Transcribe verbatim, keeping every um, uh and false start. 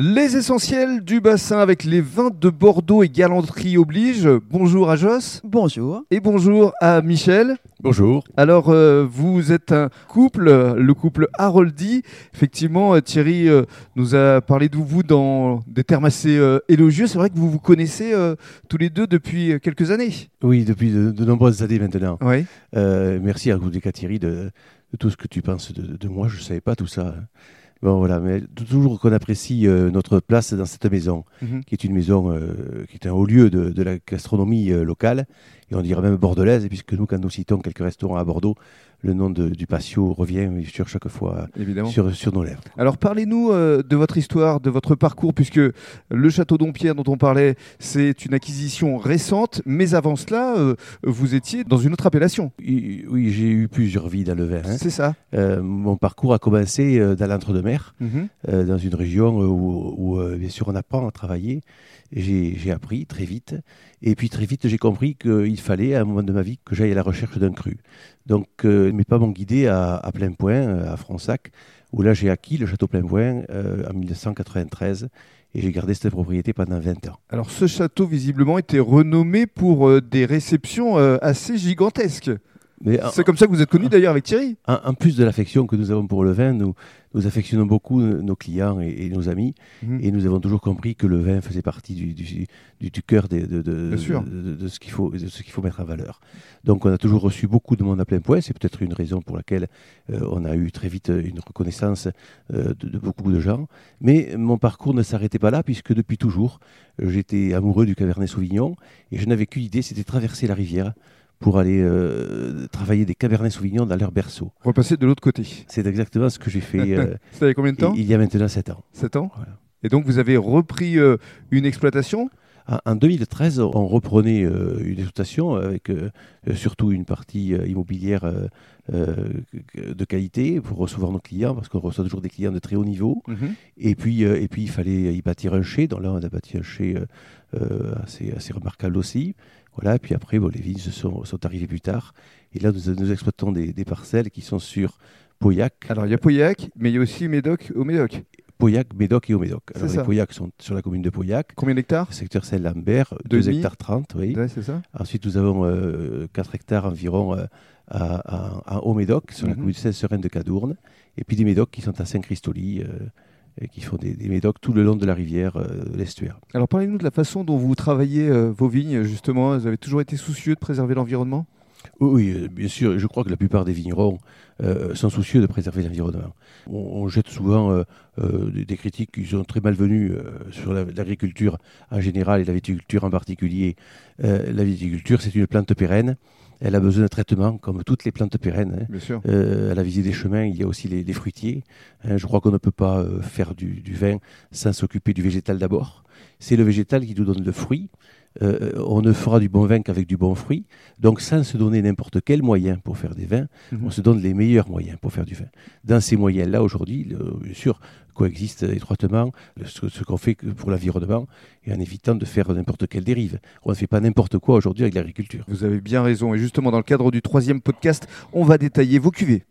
Les essentiels du bassin avec les vins de Bordeaux et Galanterie Oblige. Bonjour à Joss. Bonjour. Et bonjour à Michel. Bonjour. Alors, euh, vous êtes un couple, le couple Haroldi. Effectivement, Thierry euh, nous a parlé de vous dans des termes assez euh, élogieux. C'est vrai que vous vous connaissez euh, tous les deux depuis quelques années. Oui, depuis de, de nombreuses années maintenant. Oui. Euh, merci à vous, Thierry, de, de tout ce que tu penses de, de moi. Je ne savais pas tout ça. Bon, voilà, mais toujours qu'on apprécie euh, notre place dans cette maison, mmh. qui est une maison, euh, qui est un haut lieu de, de la gastronomie euh, locale, et on dirait même bordelaise, puisque nous, quand nous citons quelques restaurants à Bordeaux, le nom de, du patio revient sur chaque fois sur, sur nos lèvres. Alors, parlez-nous euh, de votre histoire, de votre parcours, puisque le château Dompierre dont on parlait, c'est une acquisition récente, mais avant cela, euh, vous étiez dans une autre appellation. Oui, oui, j'ai eu plusieurs vies dans le vin. Hein. C'est ça. Euh, mon parcours a commencé euh, dans l'entre-deux-mers. Mmh. Euh, dans une région où, où, où bien sûr on apprend à travailler. J'ai, j'ai appris très vite et puis très vite j'ai compris qu'il fallait à un moment de ma vie que j'aille à la recherche d'un cru. Donc euh, mes pas m'ont guidé à, à Plincpoint, à Fronsac, où là j'ai acquis le château Plincpoint euh, en mille neuf cent quatre-vingt-treize et j'ai gardé cette propriété pendant vingt ans. Alors ce château visiblement était renommé pour euh, des réceptions euh, assez gigantesques. Mais en, c'est comme ça que vous êtes connu d'ailleurs avec Thierry. En, en plus de l'affection que nous avons pour le vin, nous, nous affectionnons beaucoup nos clients et, et nos amis. Mmh. Et nous avons toujours compris que le vin faisait partie du, du, du, du cœur de, de, de, de, de, ce qu'il faut, de ce qu'il faut mettre en valeur. Donc on a toujours reçu beaucoup de monde à Plincpoint. C'est peut-être une raison pour laquelle euh, on a eu très vite une reconnaissance euh, de, de beaucoup de gens. Mais mon parcours ne s'arrêtait pas là puisque depuis toujours, euh, j'étais amoureux du Cabernet Sauvignon. Et je n'avais qu'une idée, c'était traverser la rivière pour aller euh, travailler des Cabernet Sauvignon dans leur berceau. Repasser de l'autre côté. C'est exactement ce que j'ai fait. Euh, C'était combien de temps ? Il y a maintenant sept ans. sept ans ? Voilà. Et donc vous avez repris euh, une exploitation ? En deux mille treize, on reprenait euh, une exploitation avec euh, surtout une partie euh, immobilière euh, euh, de qualité pour recevoir nos clients, parce qu'on reçoit toujours des clients de très haut niveau. Mmh. Et puis, euh, et puis, il fallait y bâtir un chai. Donc là, on a bâti un chai euh, euh, assez, assez remarquable aussi. Voilà, et puis après, bon, les vignes sont, sont arrivées plus tard. Et là, nous, nous exploitons des, des parcelles qui sont sur Pauillac. Alors, il y a Pauillac, mais il y a aussi Médoc, Haut-Médoc. Pauillac, Médoc et Haut-Médoc. Alors, les Pauillacs sont sur la commune de Pauillac. Combien d'hectares ? Secteur Saint-Lambert, deux hectares trente. Oui. Ouais, c'est ça. Ensuite, nous avons euh, quatre hectares environ euh, à, à, à Haut-Médoc, sur mm-hmm. la commune de Sainte-Serene de Cadourne. Et puis des Médocs qui sont à Saint-Christoly. Euh, Et qui font des, des médocs tout le long de la rivière, euh, l'estuaire. Alors parlez-nous de la façon dont vous travaillez euh, vos vignes, justement. Vous avez toujours été soucieux de préserver l'environnement ? Oui, euh, bien sûr. Je crois que la plupart des vignerons euh, sont soucieux de préserver l'environnement. On, on jette souvent euh, euh, des critiques qui sont très malvenues euh, sur la, l'agriculture en général et la viticulture en particulier. Euh, la viticulture, c'est une plante pérenne. Elle a besoin de traitement, comme toutes les plantes pérennes. Hein. Bien sûr. Euh, à la visée des chemins, il y a aussi les, les fruitiers. Hein, je crois qu'on ne peut pas euh, faire du, du vin sans s'occuper du végétal d'abord. C'est le végétal qui nous donne le fruit. Euh, on ne fera du bon vin qu'avec du bon fruit. Donc, sans se donner n'importe quel moyen pour faire des vins, mmh. on se donne les meilleurs moyens pour faire du vin. Dans ces moyens-là, aujourd'hui, le, bien sûr, coexistent étroitement ce, ce qu'on fait pour l'environnement et en évitant de faire n'importe quelle dérive. On ne fait pas n'importe quoi aujourd'hui avec l'agriculture. Vous avez bien raison. Et justement, dans le cadre du troisième podcast, on va détailler vos cuvées.